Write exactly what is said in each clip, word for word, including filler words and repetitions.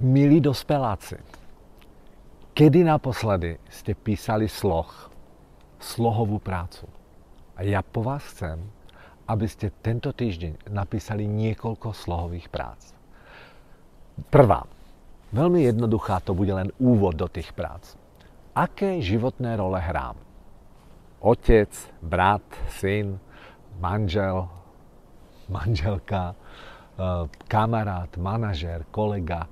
Milí dospeláci, kedy naposledy jste písali sloh, slohovou prácu? A já po vás chcem, abyste tento týždeň napísali někoľko slohových prác. Prvá, velmi jednoduchá, to bude len úvod do těch prác. Aké životné role hrám? Otec, brat, syn, manžel, manželka, kamarád, manažér, kolega,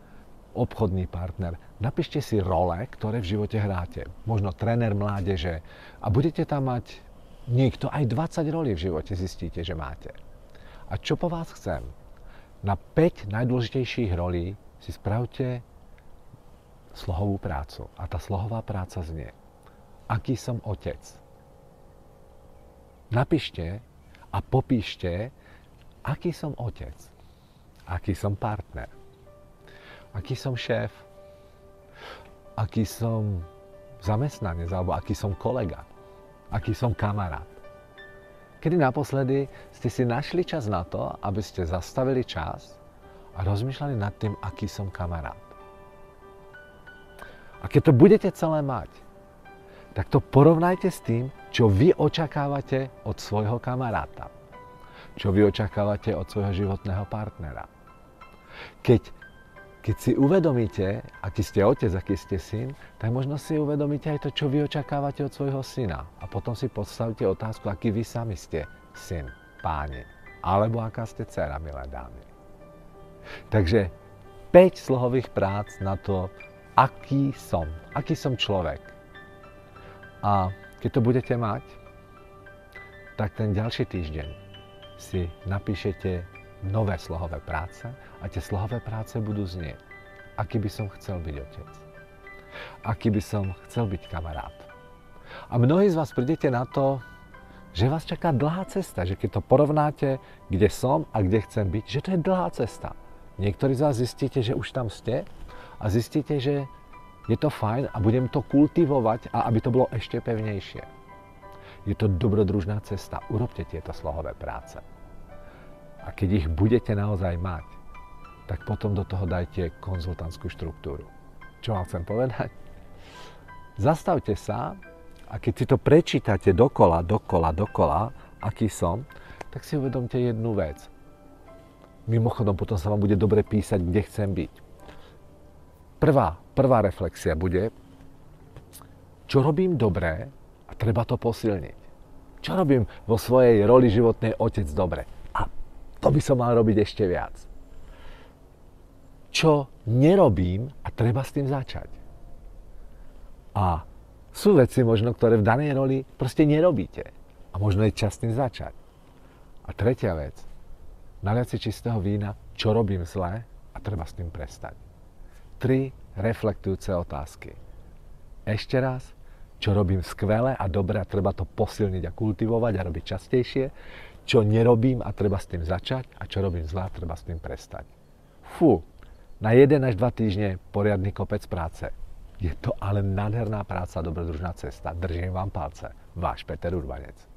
obchodný partner. Napište si role, ktoré v živote hráte. Možno tréner mládeže a budete tam mať niekto aj dvadsať rolí v živote zistíte, že máte. A čo po vás chcem? Na päť najdôležitejších rolí si spravte slohovú prácu. A tá slohová práca znie: aký som otec? Napíšte a popíšte, aký som otec, aký som partner, aký som šéf, aký som zamestnanec, alebo aký som kolega, aký som kamarát. Kedy naposledy ste si našli čas na to, aby ste zastavili čas a rozmýšľali nad tým, aký som kamarát. A keď to budete celé mať, tak to porovnajte s tým, čo vy očakávate od svojho kamaráta, čo vy očakávate od svojho životného partnera. Keď Keď si uvedomíte, aký ste otec, aký ste syn, tak možno si uvedomíte aj to, čo vy očakávate od svojho syna. A potom si postavíte otázku, aký vy sami ste syn, páni, alebo aká ste dcera, milé dámy. Takže päť slohových prác na to, aký som, aký som človek. A keď to budete mať, tak ten ďalší týždeň si napíšete nové slohové práce a tie slohové práce budú znieť: aký by som chcel byť otec, aký by som chcel byť kamarát. A mnohí z vás prídete na to, že vás čaká dlhá cesta, že keď to porovnáte, kde som a kde chcem byť, že to je dlhá cesta. Niektorí z vás zistíte, že už tam ste a zistíte, že je to fajn a budem to kultivovať, a aby to bolo ešte pevnejšie. Je to dobrodružná cesta, urobte tieto slohové práce. A keď ich budete naozaj mať, tak potom do toho dajte konzultantskú štruktúru. Čo vám chcem povedať? Zastavte sa a keď si to prečítate dokola, dokola, dokola, aký som, tak si uvedomte jednu vec. Mimochodom, potom sa vám bude dobre písať, kde chcem byť. Prvá, prvá reflexia bude, čo robím dobré a treba to posilniť. Čo robím vo svojej roli životnej otec dobre? To by som mal robiť ešte viac. Čo nerobím a treba s tým začať. A sú veci možno, ktoré v danej roli proste nerobíte. A možno je čas s tým začať. A tretia vec. Naliať si čistého vína, čo robím zle a treba s tým prestať. Tri reflektujúce otázky. Ešte raz, čo robím skvelé a dobre a treba to posilniť a kultivovať a robiť častejšie. Čo nerobím a treba s tým začať a čo robím zle a treba s tým prestať. Fú, na jeden až dva týždne poriadny kopec práce. Je to ale nádherná práca, dobrodružná cesta. Držím vám palce. Váš Peter Urbanec.